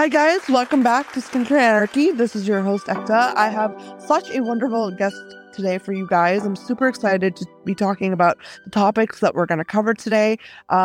Hi guys, welcome back to Skincare Anarchy. This is your host, Ekta. I have such a wonderful guest today for you guys. I'm super excited to be talking about the topics that we're going to cover today.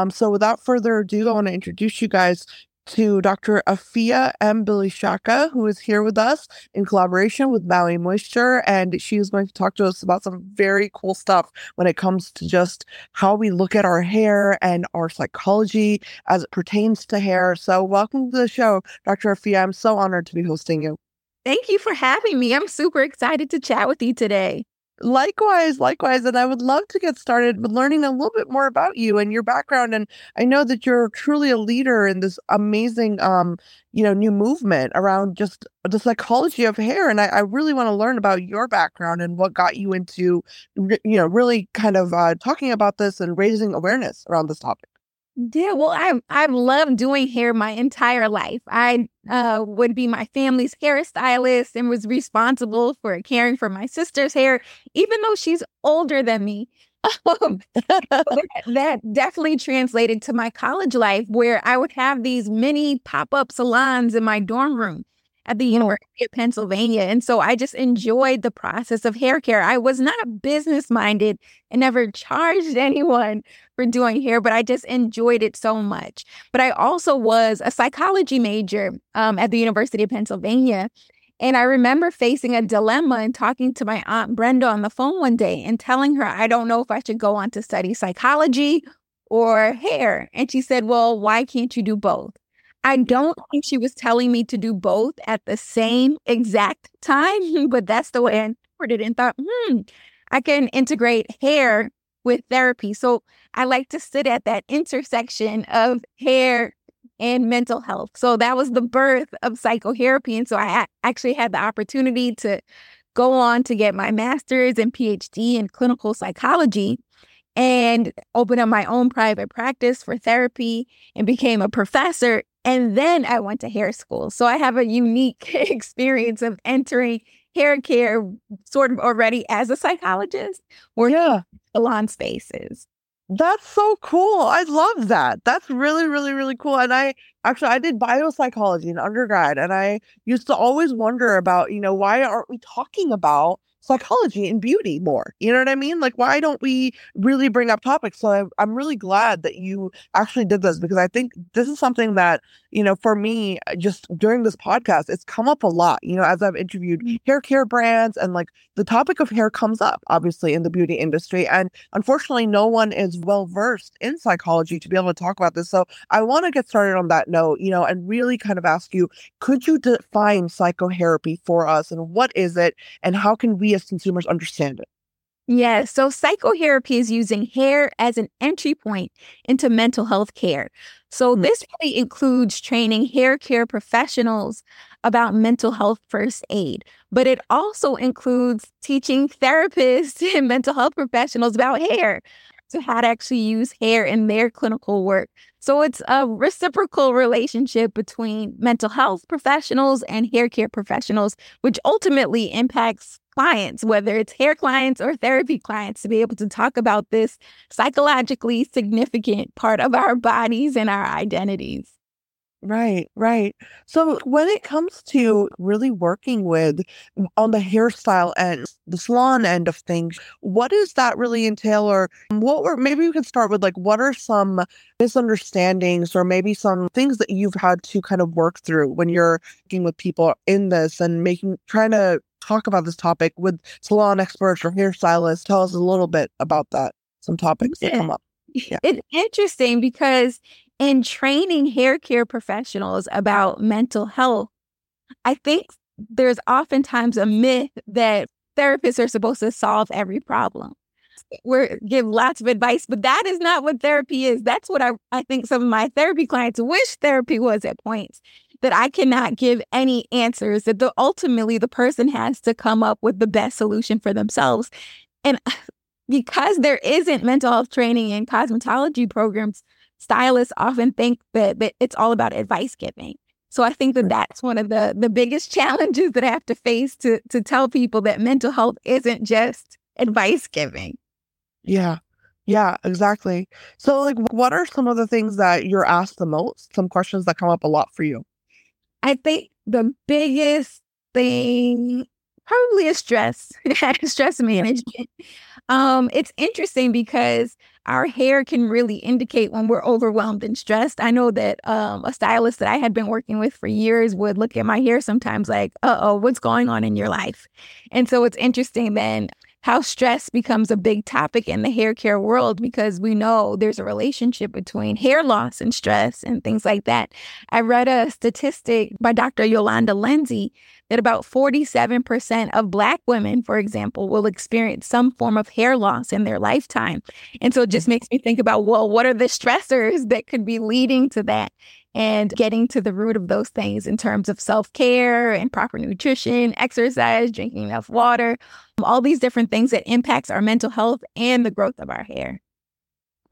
So without further ado, I want to introduce you guys to Dr. Afiya Mbilishaka, who is here with us in collaboration with Maui Moisture, and she is going to talk to us about some very cool stuff when it comes to just how we look at our hair and our psychology as it pertains to hair. So welcome to the show, Dr. Afiya. I'm so honored to be hosting you. Thank you for having me. I'm super excited to chat with you today. Likewise. And I would love to get started with learning a little bit more about you and your background. And I know that you're truly a leader in this amazing, new movement around just the psychology of hair. And I really want to learn about your background and what got you into, really kind of talking about this and raising awareness around this topic. Yeah, well, I've loved doing hair my entire life. I would be my family's hairstylist and was responsible for caring for my sister's hair, even though she's older than me. That definitely translated to my college life, where I would have these mini pop-up salons in my dorm room at the University of Pennsylvania. And so I just enjoyed the process of hair care. I was not business-minded and never charged anyone for doing hair, but I just enjoyed it so much. But I also was a psychology major at the University of Pennsylvania. And I remember facing a dilemma and talking to my Aunt Brenda on the phone one day and telling her, I don't know if I should go on to study psychology or hair. And she said, well, why can't you do both? I don't think she was telling me to do both at the same exact time, but that's the way I interpreted it and thought, I can integrate hair with therapy. So I like to sit at that intersection of hair and mental health. So that was the birth of psychohairapy. And so I actually had the opportunity to go on to get my master's and PhD in clinical psychology and open up my own private practice for therapy and became a professor. And then I went to hair school. So I have a unique experience of entering hair care sort of already as a psychologist or salon spaces. That's so cool. I love that. That's really, really, really cool. And I did biopsychology in undergrad, and I used to always wonder about, why aren't we talking about psychology and beauty more? You know what I mean? Like, why don't we really bring up topics? So I'm really glad that you actually did this, because I think this is something that, for me, just during this podcast, it's come up a lot, as I've interviewed hair care brands, and like the topic of hair comes up, obviously, in the beauty industry. And unfortunately, no one is well versed in psychology to be able to talk about this. So I want to get started on that note, and really kind of ask you, could you define psychohairapy for us, and what is it, and how can we as consumers understand it? Yes. So psychohairapy is using hair as an entry point into mental health care. So this really includes training hair care professionals about mental health first aid, but it also includes teaching therapists and mental health professionals about hair, so how to actually use hair in their clinical work. So it's a reciprocal relationship between mental health professionals and hair care professionals, which ultimately impacts clients, whether it's hair clients or therapy clients, to be able to talk about this psychologically significant part of our bodies and our identities. Right. So when it comes to really working with on the hairstyle and the salon end of things, what does that really entail? Or maybe we can start with what are some misunderstandings or maybe some things that you've had to kind of work through when you're working with people in this and trying to talk about this topic with salon experts or hairstylists. Tell us a little bit about that, some topics that come up. Yeah. It's interesting because in training hair care professionals about mental health, I think there's oftentimes a myth that therapists are supposed to solve every problem. We give lots of advice, but that is not what therapy is. That's what I think some of my therapy clients wish therapy was at points, that I cannot give any answers, that ultimately the person has to come up with the best solution for themselves. And because there isn't mental health training in cosmetology programs, stylists often think that it's all about advice giving. So I think that that's one of the biggest challenges that I have to face to tell people that mental health isn't just advice giving. Yeah, exactly. So what are some of the things that you're asked the most? Some questions that come up a lot for you? I think the biggest thing probably is stress, stress management. It's interesting because our hair can really indicate when we're overwhelmed and stressed. I know that a stylist that I had been working with for years would look at my hair sometimes like, uh-oh, what's going on in your life? And so it's interesting then how stress becomes a big topic in the hair care world, because we know there's a relationship between hair loss and stress and things like that. I read a statistic by Dr. Yolanda Lindsay that about 47% of Black women, for example, will experience some form of hair loss in their lifetime. And so it just makes me think about, well, what are the stressors that could be leading to that? And getting to the root of those things in terms of self-care and proper nutrition, exercise, drinking enough water, all these different things that impacts our mental health and the growth of our hair.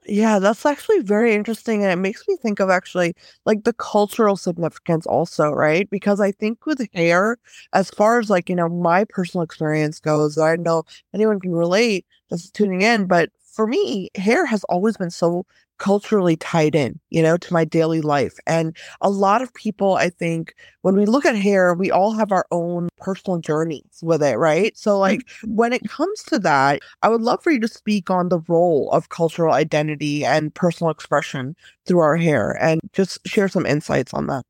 Yeah, that's actually very interesting. And it makes me think of actually like the cultural significance also, right? Because I think with hair, as far as like, you know, my personal experience goes, I don't know if anyone can relate that's tuning in, but for me, hair has always been so culturally tied in, you know, to my daily life. And a lot of people, I think, when we look at hair, we all have our own personal journeys with it, right? So like when it comes to that, I would love for you to speak on the role of cultural identity and personal expression through our hair and just share some insights on that.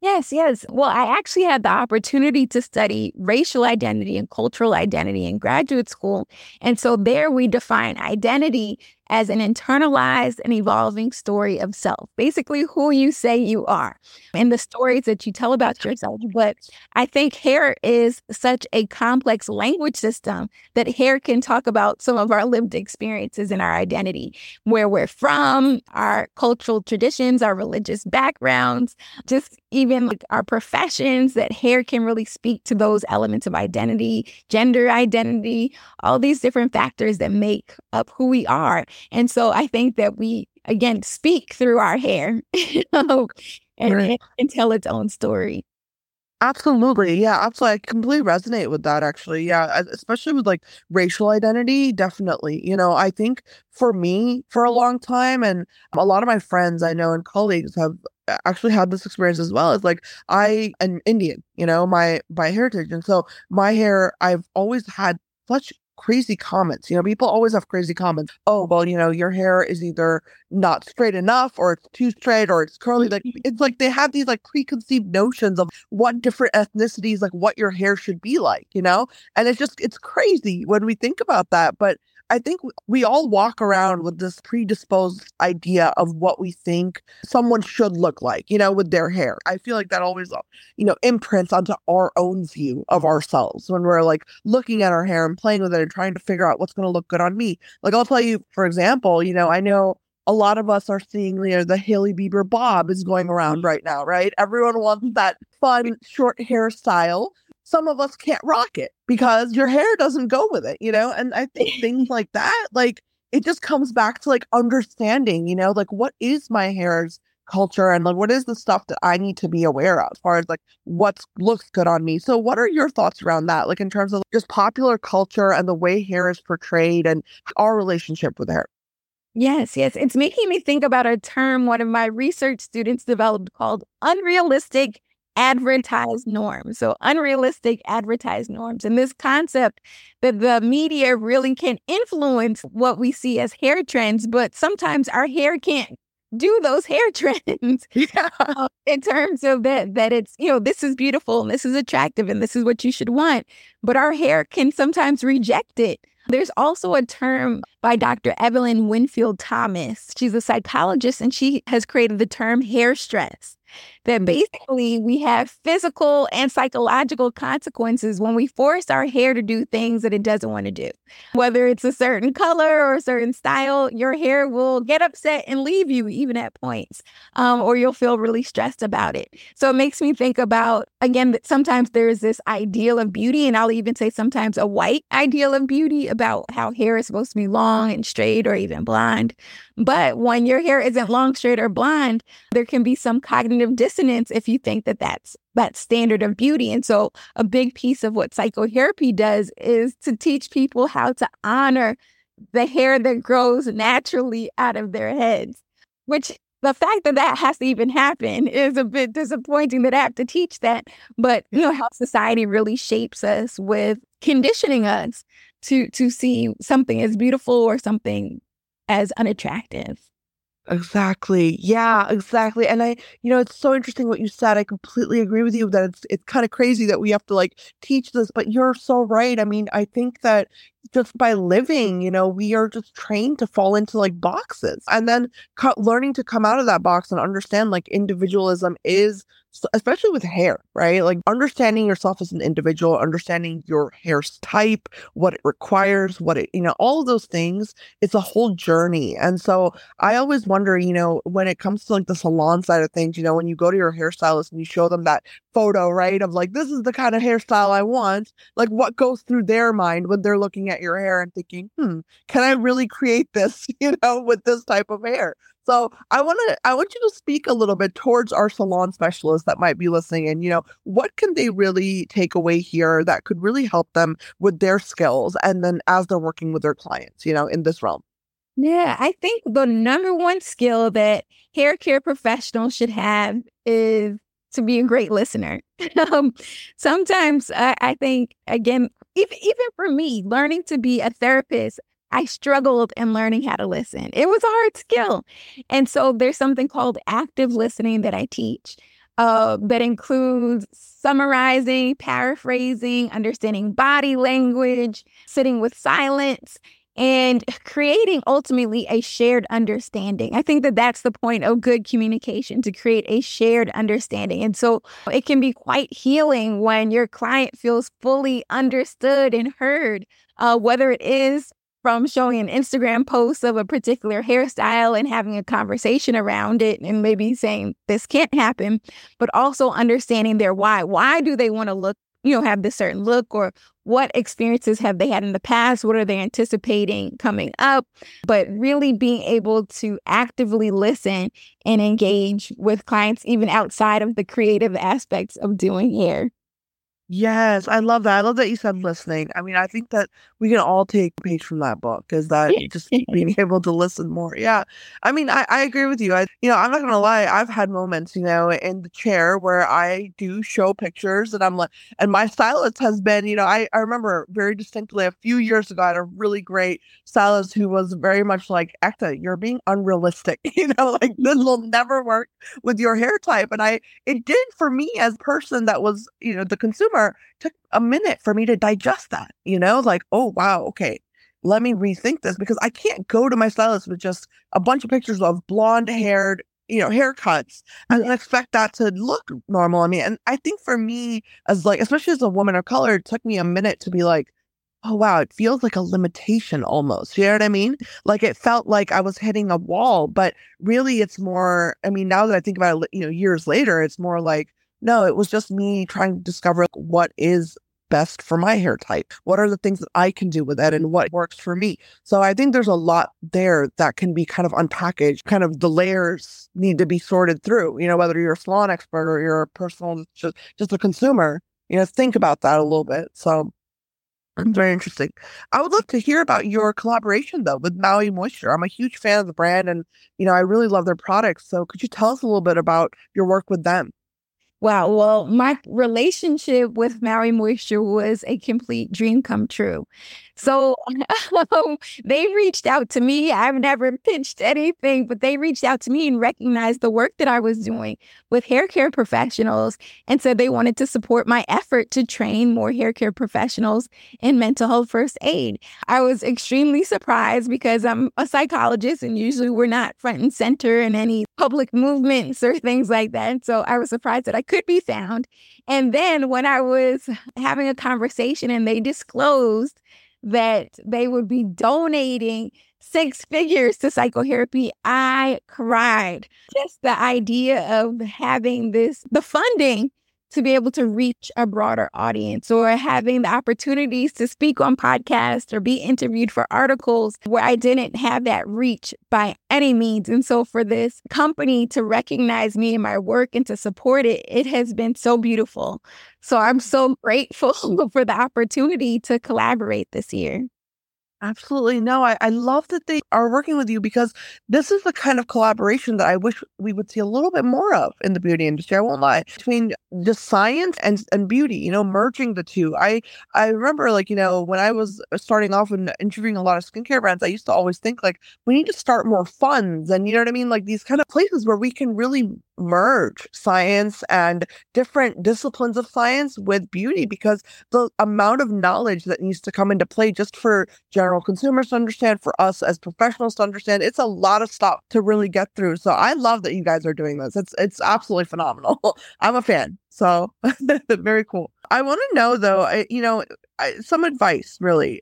Yes. Well, I actually had the opportunity to study racial identity and cultural identity in graduate school. And so there we define identity as an internalized and evolving story of self, basically who you say you are and the stories that you tell about yourself. But I think hair is such a complex language system that hair can talk about some of our lived experiences and our identity, where we're from, our cultural traditions, our religious backgrounds, just even like our professions, that hair can really speak to those elements of identity, gender identity, all these different factors that make up who we are. And so I think that we, again, speak through our hair and tell its own story. Absolutely. Yeah, absolutely. I completely resonate with that, actually. Yeah, especially with like racial identity. Definitely. You know, I think for me, for a long time, and a lot of my friends I know and colleagues have actually had this experience as well. It's like I am Indian, you know, my heritage. And so my hair, I've always had such crazy comments. You know, people always have crazy comments. Oh, well, you know, your hair is either not straight enough or it's too straight or it's curly. Like, it's like they have these like preconceived notions of what different ethnicities, like what your hair should be like, you know? And it's just, it's crazy when we think about that. But I think we all walk around with this predisposed idea of what we think someone should look like, you know, with their hair. I feel like that always, you know, imprints onto our own view of ourselves when we're like looking at our hair and playing with it and trying to figure out what's going to look good on me. Like, I'll tell you, for example, you know, I know a lot of us are seeing, you know, the Hailey Bieber bob is going around right now, right? Everyone wants that fun, short hairstyle. Some of us can't rock it because your hair doesn't go with it, you know? And I think things like that, like, it just comes back to like understanding, you know, like what is my hair's culture and like what is the stuff that I need to be aware of as far as like what looks good on me. So what are your thoughts around that? Like in terms of just popular culture and the way hair is portrayed and our relationship with hair. Yes. It's making me think about a term one of my research students developed called unrealistic advertised norms. So unrealistic advertised norms. And this concept that the media really can influence what we see as hair trends, but sometimes our hair can't do those hair trends in terms of that it's, you know, this is beautiful and this is attractive and this is what you should want. But our hair can sometimes reject it. There's also a term by Dr. Evelyn Winfield Thomas. She's a psychologist and she has created the term hair stress. That basically we have physical and psychological consequences when we force our hair to do things that it doesn't want to do. Whether it's a certain color or a certain style, your hair will get upset and leave you even at points, or you'll feel really stressed about it. So it makes me think about, again, that sometimes there is this ideal of beauty, and I'll even say sometimes a white ideal of beauty about how hair is supposed to be long and straight or even blonde. But when your hair isn't long, straight, or blonde, there can be some cognitive dissonance if you think that that's that standard of beauty. And so a big piece of what psychotherapy does is to teach people how to honor the hair that grows naturally out of their heads, which the fact that that has to even happen is a bit disappointing that I have to teach that. But, you know, how society really shapes us with conditioning us to see something as beautiful or something as unattractive. Exactly. Yeah, exactly. And I, you know, it's so interesting what you said. I completely agree with you that it's kind of crazy that we have to like teach this, but you're so right. I mean, I think that just by living, you know, we are just trained to fall into like boxes, and then learning to come out of that box and understand like individualism is, especially with hair, right? Like understanding yourself as an individual, understanding your hair's type, what it requires, what it, you know, all of those things, it's a whole journey. And so I always wonder, you know, when it comes to like the salon side of things, you know, when you go to your hairstylist and you show them that photo, right, of like, this is the kind of hairstyle I want, like what goes through their mind when they're looking at your hair and thinking, can I really create this, you know, with this type of hair? So I want you to speak a little bit towards our salon specialists that might be listening, and, you know, what can they really take away here that could really help them with their skills and then as they're working with their clients, you know, in this realm? Yeah, I think the number one skill that hair care professionals should have is to be a great listener. Sometimes I think, again, even for me, learning to be a therapist, I struggled in learning how to listen. It was a hard skill. And so there's something called active listening that I teach that includes summarizing, paraphrasing, understanding body language, sitting with silence, and creating ultimately a shared understanding. I think that that's the point of good communication, to create a shared understanding. And so it can be quite healing when your client feels fully understood and heard, whether it is from showing an Instagram post of a particular hairstyle and having a conversation around it and maybe saying this can't happen, but also understanding their why. Why do they want to look, you know, have this certain look, or what experiences have they had in the past? What are they anticipating coming up? But really being able to actively listen and engage with clients, even outside of the creative aspects of doing hair. Yes, I love that. I love that you said listening. I mean, I think that we can all take a page from that book, is that just being able to listen more. Yeah. I mean, I agree with you. You know, I'm not going to lie. I've had moments, you know, in the chair where I do show pictures and I'm like, and my stylist has been, you know, I remember very distinctly a few years ago, I had a really great stylist who was very much like, Ekta, you're being unrealistic. You know, like this will never work with your hair type. And it did for me as a person that was, you know, the consumer. Took a minute for me to digest that, you know, like, oh, wow, okay, let me rethink this, because I can't go to my stylist with just a bunch of pictures of blonde haired, you know, haircuts and expect that to look normal. I mean, and I think for me, as like, especially as a woman of color, it took me a minute to be like, oh, wow, it feels like a limitation almost. You know what I mean? Like it felt like I was hitting a wall, but really it's more, I mean, now that I think about it, you know, years later, it's more like, no, it was just me trying to discover what is best for my hair type. What are the things that I can do with it and what works for me? So I think there's a lot there that can be kind of unpackaged. Kind of the layers need to be sorted through, you know, whether you're a salon expert or you're a personal, just a consumer, you know, think about that a little bit. So it's very interesting. I would love to hear about your collaboration, though, with Maui Moisture. I'm a huge fan of the brand and, you know, I really love their products. So could you tell us a little bit about your work with them? Wow. Well, my relationship with Maui Moisture was a complete dream come true. So they reached out to me. I've never pitched anything, but they reached out to me and recognized the work that I was doing with hair care professionals and said they wanted to support my effort to train more hair care professionals in mental health first aid. I was extremely surprised because I'm a psychologist and usually we're not front and center in any public movements or things like that. So I was surprised that I could be found. And then when I was having a conversation and they disclosed that they would be donating 6 figures to psychotherapy, I cried. Just the idea of having this, the funding to be able to reach a broader audience, or having the opportunities to speak on podcasts or be interviewed for articles where I didn't have that reach by any means. And so for this company to recognize me and my work and to support it, it has been so beautiful. So I'm so grateful for the opportunity to collaborate this year. Absolutely. No, I love that they are working with you, because this is the kind of collaboration that I wish we would see a little bit more of in the beauty industry. I won't lie. Between just science and beauty, you know, merging the two. I remember, like, you know, when I was starting off and interviewing a lot of skincare brands, I used to always think, like, we need to start more funds. And you know what I mean? Like, these kind of places where we can really merge science and different disciplines of science with beauty, because the amount of knowledge that needs to come into play just for general consumers to understand, for us as professionals to understand, it's a lot of stuff to really get through. So I love that you guys are doing this. It's absolutely phenomenal. I'm a fan. So very cool. I want to know, though, some advice really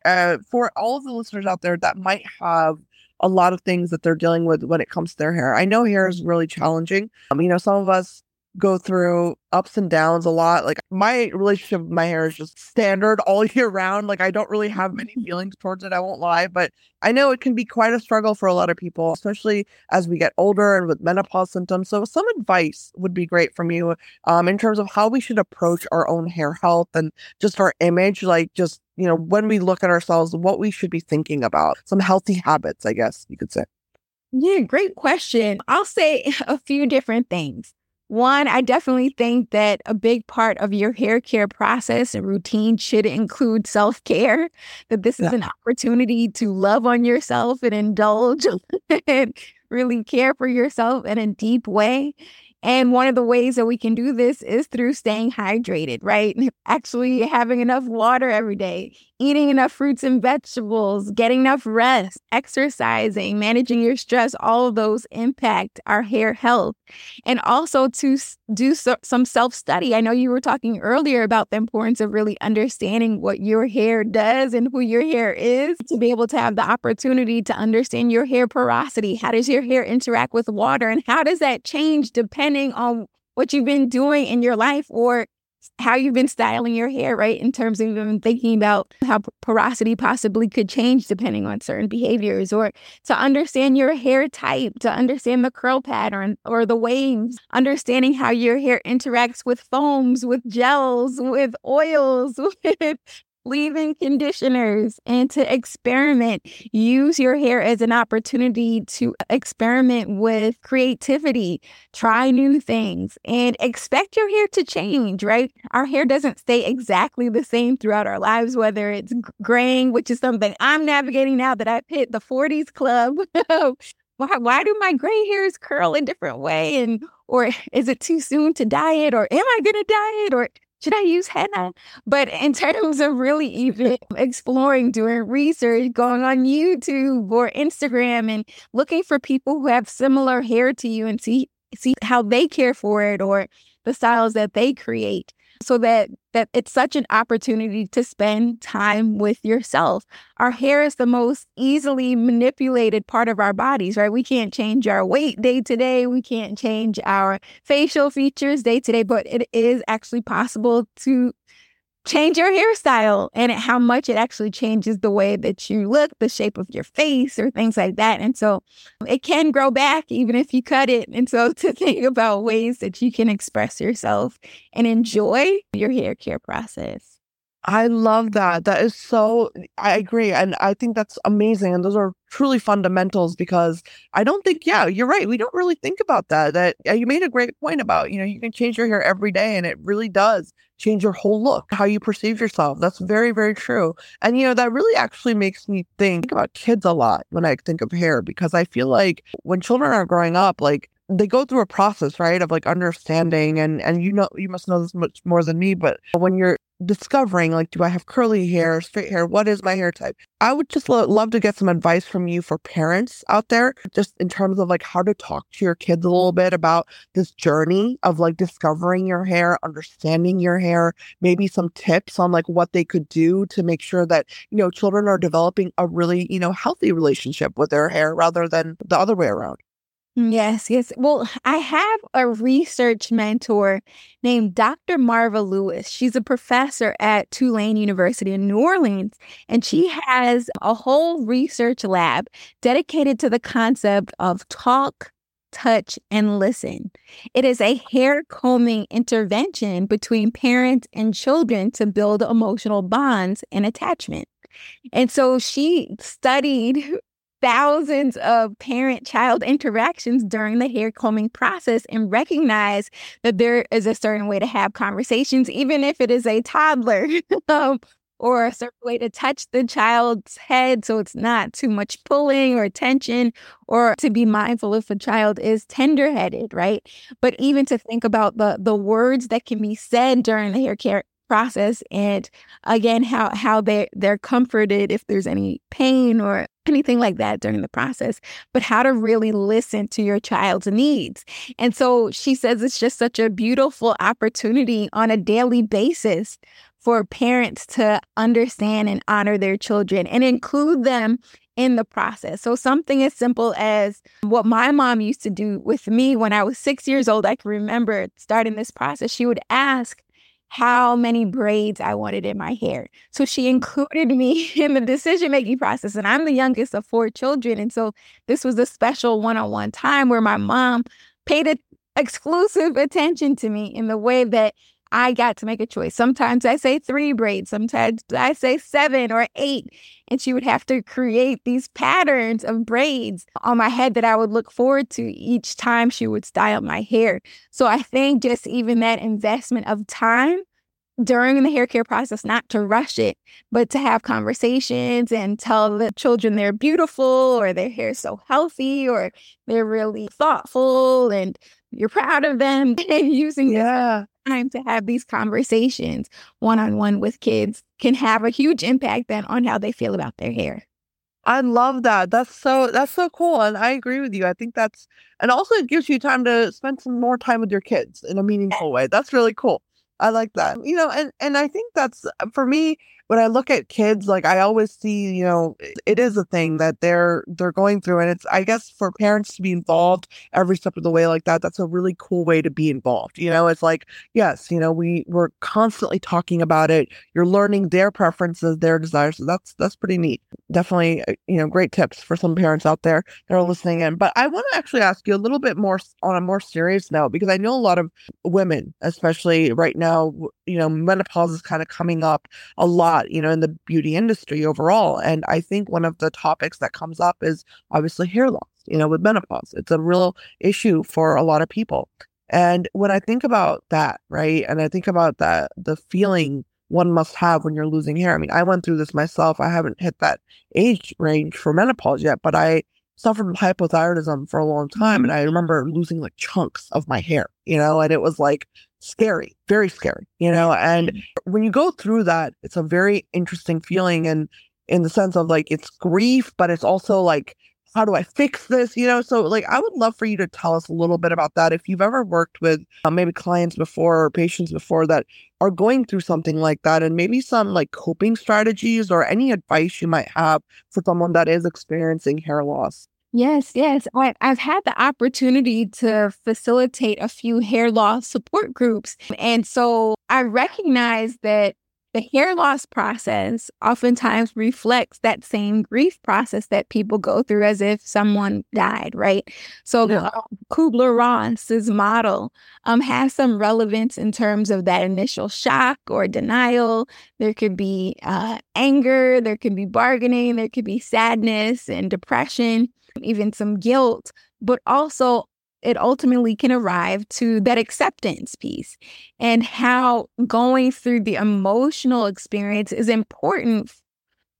for all of the listeners out there that might have a lot of things that they're dealing with when it comes to their hair. I know hair is really challenging. Some of us go through ups and downs a lot. Like, my relationship with my hair is just standard all year round. Like, I don't really have many feelings towards it, I won't lie. But I know it can be quite a struggle for a lot of people, especially as we get older and with menopause symptoms. So some advice would be great from you in terms of how we should approach our own hair health and just our image. Like, just, when we look at ourselves, what we should be thinking about. Some healthy habits, I guess you could say. Yeah, great question. I'll say a few different things. One, I definitely think that a big part of your hair care process and routine should include self-care, that this is an opportunity to love on yourself and indulge and really care for yourself in a deep way. And one of the ways that we can do this is through staying hydrated, right? Actually having enough water every day, eating enough fruits and vegetables, getting enough rest, exercising, managing your stress, all of those impact our hair health. And also to do some self-study. I know you were talking earlier about the importance of really understanding what your hair does and who your hair is, to be able to have the opportunity to understand your hair porosity. How does your hair interact with water, and how does that change depending on what you've been doing in your life or how you've been styling your hair, right? In terms of even thinking about how porosity possibly could change depending on certain behaviors, or to understand your hair type, to understand the curl pattern or the waves, understanding how your hair interacts with foams, with gels, with oils, with leave-in conditioners, and to experiment. Use your hair as an opportunity to experiment with creativity, try new things, and expect your hair to change, right? Our hair doesn't stay exactly the same throughout our lives, whether it's graying, which is something I'm navigating now that I've hit the 40s club. Why do my gray hairs curl a different way? Or is it too soon to dye it? Or am I going to dye it? Or should I use henna? But in terms of really even exploring, doing research, going on YouTube or Instagram and looking for people who have similar hair to you and see how they care for it or the styles that they create, so that it's such an opportunity to spend time with yourself. Our hair is the most easily manipulated part of our bodies, right? We can't change our weight day to day. We can't change our facial features day to day, but it is actually possible to change your hairstyle and how much it actually changes the way that you look, the shape of your face, or things like that. And so it can grow back even if you cut it. And so to think about ways that you can express yourself and enjoy your hair care process. I love that. That is so, I agree. And I think that's amazing. And those are truly fundamentals, because I don't think, you're right. We don't really think about that. You made a great point about, you can change your hair every day, and it really does change your whole look, how you perceive yourself. That's very, very true. And, that really actually makes me think about kids a lot when I think of hair, because I feel like when children are growing up, like, they go through a process, right, of like understanding and you must know this much more than me, but when you're discovering, like, do I have curly hair, straight hair? What is my hair type? I would just love to get some advice from you for parents out there, just in terms of like how to talk to your kids a little bit about this journey of like discovering your hair, understanding your hair, maybe some tips on like what they could do to make sure that, children are developing a really, healthy relationship with their hair rather than the other way around. Yes. Well, I have a research mentor named Dr. Marva Lewis. She's a professor at Tulane University in New Orleans, and she has a whole research lab dedicated to the concept of talk, touch, and listen. It is a hair combing intervention between parents and children to build emotional bonds and attachment. And so she studied thousands of parent-child interactions during the hair combing process and recognized that there is a certain way to have conversations, even if it is a toddler, or a certain way to touch the child's head so it's not too much pulling or tension, or to be mindful if a child is tender-headed, right? But even to think about the words that can be said during the hair care process, and again, how they're comforted if there's any pain or anything like that during the process, but how to really listen to your child's needs. And so she says it's just such a beautiful opportunity on a daily basis for parents to understand and honor their children and include them in the process. So something as simple as what my mom used to do with me when I was 6 years old, I can remember starting this process. She would ask how many braids I wanted in my hair. So she included me in the decision-making process, and I'm the youngest of four children. And so this was a special one-on-one time where my mom paid exclusive attention to me in the way that I got to make a choice. Sometimes I say 3 braids, sometimes I say 7 or 8. And she would have to create these patterns of braids on my head that I would look forward to each time she would style my hair. So I think just even that investment of time during the hair care process, not to rush it, but to have conversations and tell the children they're beautiful, or their hair's so healthy, or they're really thoughtful and you're proud of them, and using this time to have these conversations one-on-one with kids can have a huge impact then on how they feel about their hair. I love that. That's so cool. And I agree with you. I think that's, and also it gives you time to spend some more time with your kids in a meaningful way. That's really cool. I like that. You know, and I think that's, for me, when I look at kids, like I always see, you know, it is a thing that they're going through. And it's, I guess, for parents to be involved every step of the way like that, that's a really cool way to be involved. You know, it's like, yes, you know, we're constantly talking about it. You're learning their preferences, their desires. So that's pretty neat. Definitely, you know, great tips for some parents out there that are listening in. But I want to actually ask you a little bit more on a more serious note, because I know a lot of women, especially right now, you know, menopause is kind of coming up a lot, you know, in the beauty industry overall. And I think one of the topics that comes up is obviously hair loss, you know, with menopause. It's a real issue for a lot of people. And when I think about that, right, and I think about that, the feeling one must have when you're losing hair. I mean, I went through this myself. I haven't hit that age range for menopause yet, but I suffered with hypothyroidism for a long time. And I remember losing like chunks of my hair, you know, and it was like scary, very scary, you know, and when you go through that, it's a very interesting feeling, and in the sense of like, it's grief, but it's also like, how do I fix this? You know, so like, I would love for you to tell us a little bit about that. If you've ever worked with maybe clients before or patients before that are going through something like that, and maybe some like coping strategies or any advice you might have for someone that is experiencing hair loss. Yes. I've had the opportunity to facilitate a few hair loss support groups. And so I recognize that the hair loss process oftentimes reflects that same grief process that people go through as if someone died, right? So Kubler-Ross's model has some relevance in terms of that initial shock or denial. There could be anger, there could be bargaining, there could be sadness and depression, even some guilt, but also it ultimately can arrive to that acceptance piece, and how going through the emotional experience is important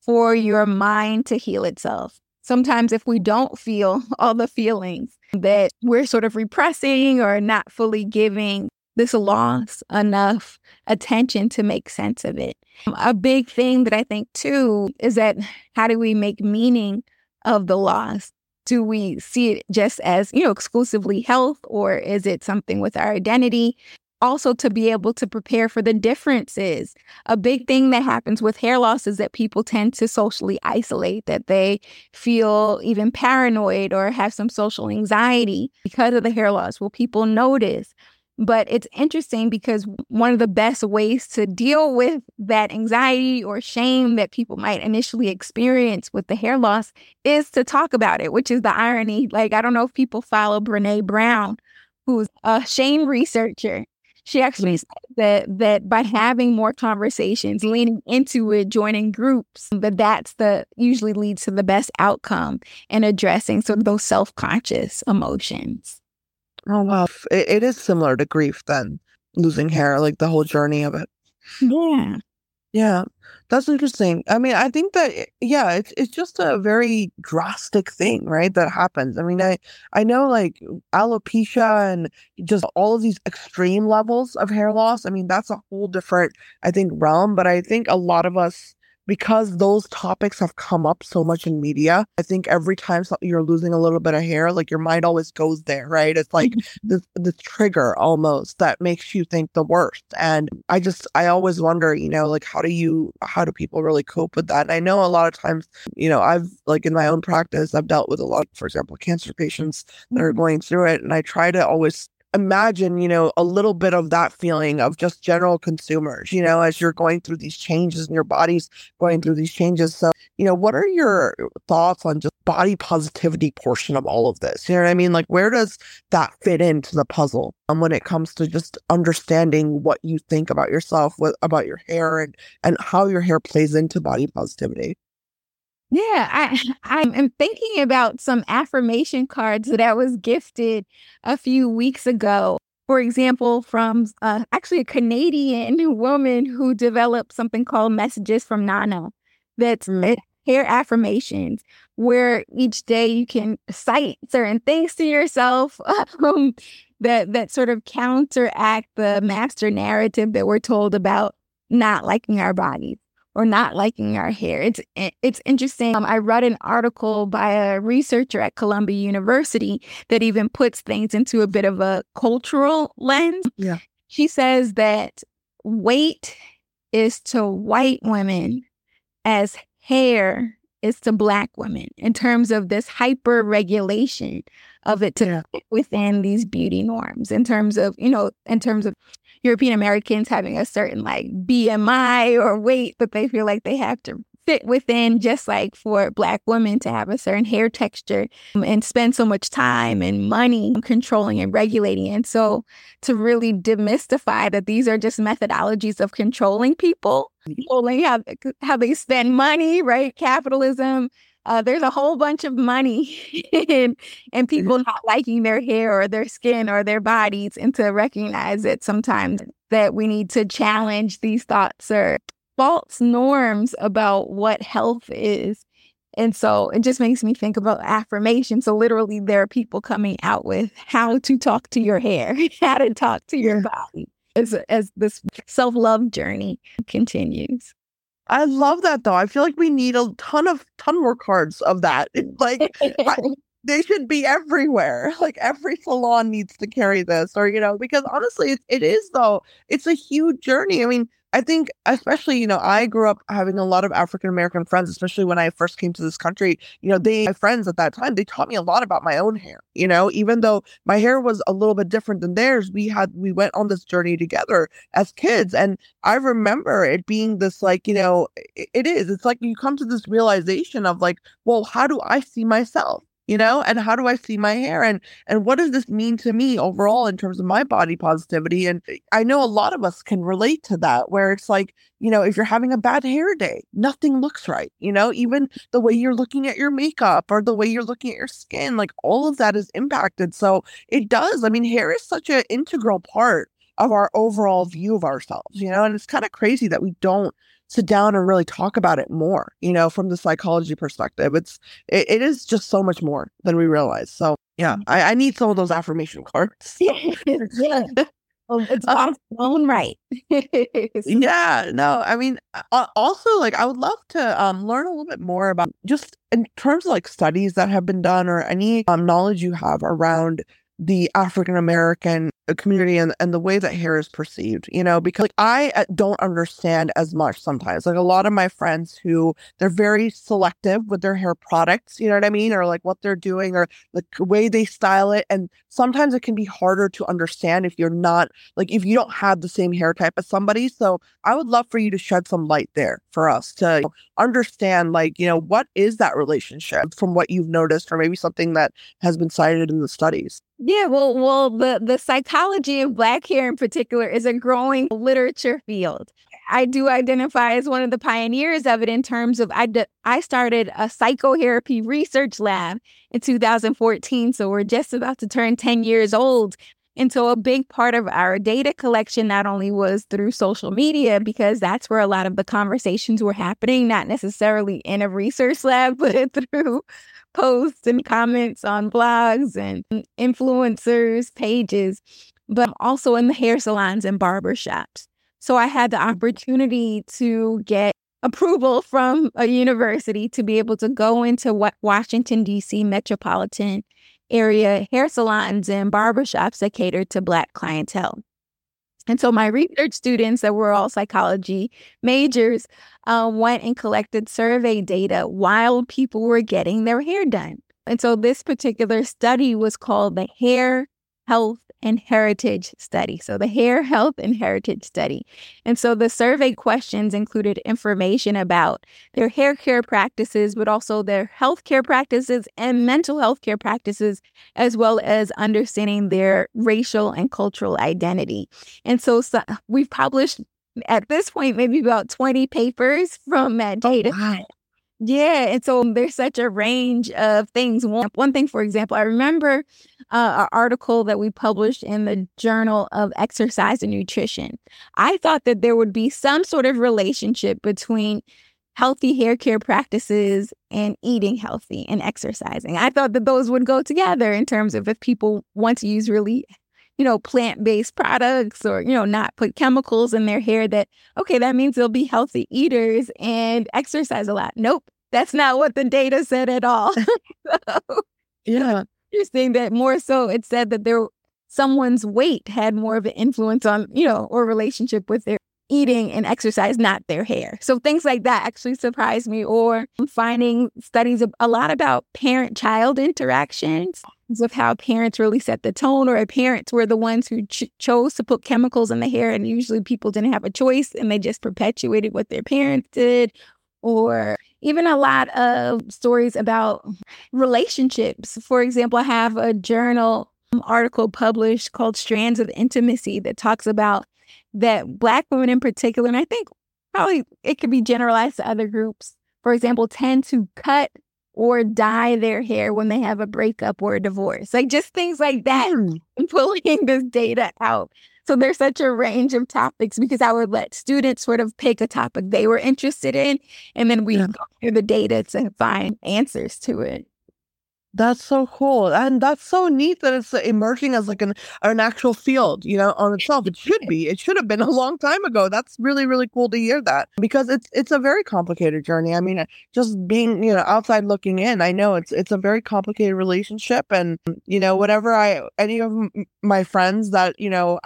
for your mind to heal itself. Sometimes if we don't feel all the feelings that we're sort of repressing or not fully giving this loss enough attention to make sense of it. A big thing that I think too is that, how do we make meaning of the loss? Do we see it just as, you know, exclusively health, or is it something with our identity? Also, to be able to prepare for the differences. A big thing that happens with hair loss is that people tend to socially isolate, that they feel even paranoid or have some social anxiety because of the hair loss. Will people notice? But it's interesting, because one of the best ways to deal with that anxiety or shame that people might initially experience with the hair loss is to talk about it, which is the irony. Like, I don't know if people follow Brene Brown, who's a shame researcher. She actually said that by having more conversations, leaning into it, joining groups, that's usually leads to the best outcome in addressing some of those self-conscious emotions. Oh, wow. It is similar to grief then, losing hair, like the whole journey of it. Yeah. Yeah. That's interesting. I mean, I think that, it's just a very drastic thing, right, that happens. I mean, I know like alopecia and just all of these extreme levels of hair loss. I mean, that's a whole different, I think, realm. But I think a lot of us, because those topics have come up so much in media, I think every time you're losing a little bit of hair, like your mind always goes there, right? It's like this trigger almost that makes you think the worst. And I always wonder, like how do people really cope with that? And I know a lot of times, I've like in my own practice, I've dealt with a lot, for example, cancer patients that are going through it. And I try to always imagine, a little bit of that feeling of just general consumers, as you're going through these changes and your body's going through these changes. So, what are your thoughts on just body positivity portion of all of this? You know what I mean? Like, where does that fit into the puzzle when it comes to just understanding what you think about yourself, about your hair and how your hair plays into body positivity? Yeah, I am thinking about some affirmation cards that I was gifted a few weeks ago. For example, from actually a Canadian woman who developed something called Messages from Nana. That's hair affirmations, where each day you can cite certain things to yourself that sort of counteract the master narrative that we're told about not liking our bodies or not liking our hair. It's interesting. I read an article by a researcher at Columbia University that even puts things into a bit of a cultural lens. Yeah. She says that weight is to white women as hair is to Black women in terms of this hyper regulation of it to fit within these beauty norms in terms of European Americans having a certain like BMI or weight that they feel like they have to fit within, just like for Black women to have a certain hair texture and spend so much time and money controlling and regulating. And so to really demystify that these are just methodologies of controlling people, controlling how they spend money, right? Capitalism. There's a whole bunch of money and people not liking their hair or their skin or their bodies, and to recognize that sometimes that we need to challenge these thoughts or false norms about what health is. And so it just makes me think about affirmation. So literally there are people coming out with how to talk to your hair, how to talk to your body as this self-love journey continues. I love that, though. I feel like we need a ton more cards of that. Like, they should be everywhere. Like, every salon needs to carry this, or, because honestly, it is, though. It's a huge journey. I mean, I think especially, I grew up having a lot of African-American friends, especially when I first came to this country. My friends at that time, they taught me a lot about my own hair, even though my hair was a little bit different than theirs. We went on this journey together as kids. And I remember it being this like, it's like you come to this realization of like, well, how do I see myself? And how do I see my hair? And what does this mean to me overall in terms of my body positivity? And I know a lot of us can relate to that, where it's like, if you're having a bad hair day, nothing looks right. Even the way you're looking at your makeup or the way you're looking at your skin, like all of that is impacted. So it does. I mean, hair is such an integral part of our overall view of ourselves, and it's kind of crazy that we don't sit down and really talk about it more, from the psychology perspective. It is just so much more than we realize. So yeah, I need some of those affirmation cards. Yeah. Well, it's all blown right. Yeah, no, I mean, also like I would love to learn a little bit more about just in terms of like studies that have been done or any knowledge you have around the African-American community and the way that hair is perceived, because like, I don't understand as much sometimes. Like a lot of my friends who they're very selective with their hair products, you know what I mean? Or like what they're doing or like the way they style it. And sometimes it can be harder to understand if you're not like, if you don't have the same hair type as somebody. So I would love for you to shed some light there for us to understand like, what is that relationship from what you've noticed or maybe something that has been cited in the studies? Yeah, well, the psychology psychology of Black hair in particular is a growing literature field. I do identify as one of the pioneers of it in terms of I started a psychotherapy research lab in 2014. So we're just about to turn 10 years old. And so a big part of our data collection not only was through social media, because that's where a lot of the conversations were happening, not necessarily in a research lab, but through posts and comments on blogs and influencers' pages, but also in the hair salons and barbershops. So I had the opportunity to get approval from a university to be able to go into what Washington, D.C. metropolitan area hair salons and barbershops that catered to Black clientele. And so my research students that were all psychology majors went and collected survey data while people were getting their hair done. And so this particular study was called the Hair Health and Heritage study. So the Hair Health and Heritage study. And so the survey questions included information about their hair care practices, but also their health care practices and mental health care practices, as well as understanding their racial and cultural identity. And so we've published at this point, maybe about 20 papers from that data. Oh, wow. Yeah. And so there's such a range of things. One thing, for example, I remember an article that we published in the Journal of Exercise and Nutrition. I thought that there would be some sort of relationship between healthy hair care practices and eating healthy and exercising. I thought that those would go together in terms of if people want to use really plant-based products or, not put chemicals in their hair that, okay, that means they'll be healthy eaters and exercise a lot. Nope, that's not what the data said at all. So, yeah. Interesting that more so it said that someone's weight had more of an influence on, or relationship with their eating and exercise, not their hair. So things like that actually surprised me. Or finding studies a lot about parent-child interactions, of how parents really set the tone, or parents were the ones who chose to put chemicals in the hair, and usually people didn't have a choice and they just perpetuated what their parents did. Or even a lot of stories about relationships. For example, I have a journal article published called Strands of Intimacy that talks about that Black women in particular, and I think probably it could be generalized to other groups, for example, tend to cut or dye their hair when they have a breakup or a divorce. Like just things like that, and pulling this data out. So there's such a range of topics because I would let students sort of pick a topic they were interested in, and then we go through the data to find answers to it. That's so cool. And that's so neat that it's emerging as like an actual field, on itself. It should be. It should have been a long time ago. That's really, really cool to hear that, because it's a very complicated journey. I mean, just being, outside looking in, I know it's a very complicated relationship. And, whatever any of my friends that,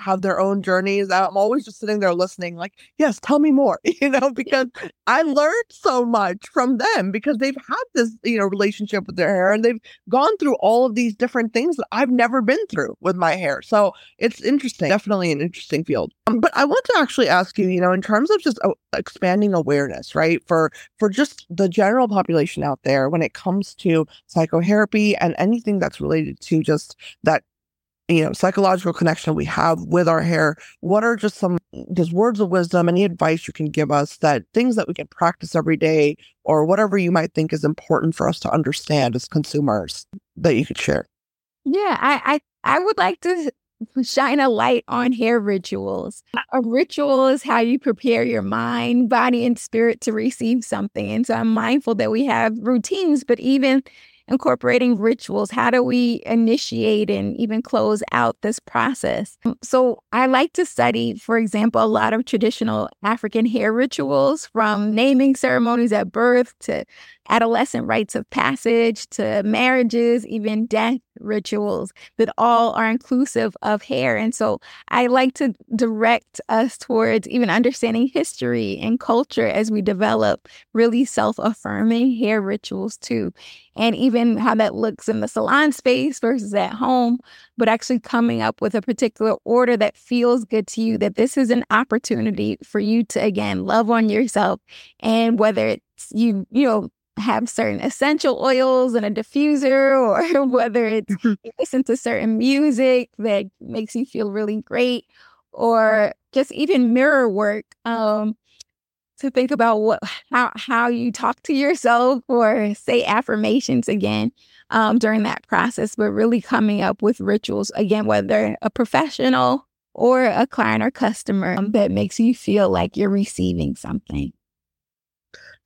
have their own journeys, I'm always just sitting there listening like, yes, tell me more, because I learned so much from them because they've had this, relationship with their hair, and they've gone through all of these different things that I've never been through with my hair. So it's interesting, definitely an interesting field. But I want to actually ask you, in terms of just expanding awareness, right, for just the general population out there when it comes to psychotherapy and anything that's related to just that, psychological connection we have with our hair. What are just just words of wisdom, any advice you can give us, that things that we can practice every day, or whatever you might think is important for us to understand as consumers, that you could share? Yeah, I would like to shine a light on hair rituals. A ritual is how you prepare your mind, body, and spirit to receive something. And so I'm mindful that we have routines, but even incorporating rituals. How do we initiate and even close out this process? So I like to study, for example, a lot of traditional African hair rituals, from naming ceremonies at birth to adolescent rites of passage to marriages, even death rituals, that all are inclusive of hair. And so I like to direct us towards even understanding history and culture as we develop really self-affirming hair rituals too. And even how that looks in the salon space versus at home, but actually coming up with a particular order that feels good to you, that this is an opportunity for you to, again, love on yourself. And whether it's you have certain essential oils and a diffuser, or whether it's you listen to certain music that makes you feel really great, or just even mirror work, to think about how you talk to yourself, or say affirmations again during that process, but really coming up with rituals, again, whether a professional or a client or customer, that makes you feel like you're receiving something.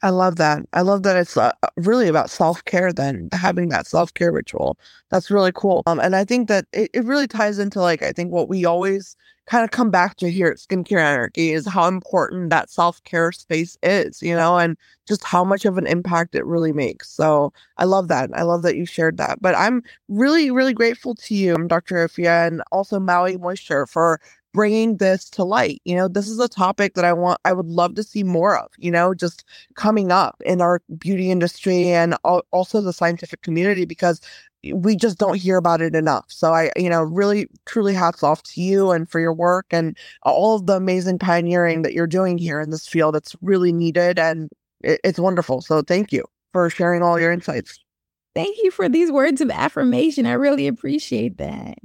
I love that. I love that it's really about self-care then, having that self-care ritual. That's really cool. And I think that it really ties into, like, I think what we always kind of come back to here at Skincare Anarchy is how important that self-care space is, you know, and just how much of an impact it really makes. So I love that. I love that you shared that. But I'm really, really grateful to you, Dr. Afiya, and also Maui Moisture for bringing this to light. You know, this is a topic that I would love to see more of, you know, just coming up in our beauty industry and also the scientific community, because we just don't hear about it enough. So I, you know, really, truly hats off to you and for your work and all of the amazing pioneering that you're doing here in this field. It's really needed and it's wonderful. So thank you for sharing all your insights. Thank you for these words of affirmation. I really appreciate that.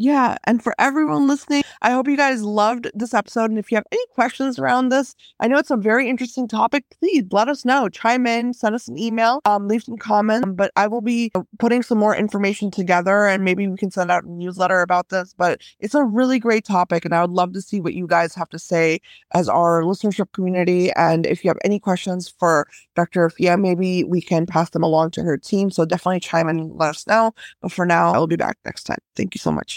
Yeah. And for everyone listening, I hope you guys loved this episode. And if you have any questions around this, I know it's a very interesting topic. Please let us know. Chime in, send us an email, leave some comments. But I will be putting some more information together, and maybe we can send out a newsletter about this. But it's a really great topic, and I would love to see what you guys have to say as our listenership community. And if you have any questions for Dr. Afiya, maybe we can pass them along to her team. So definitely chime in and let us know. But for now, I will be back next time. Thank you so much.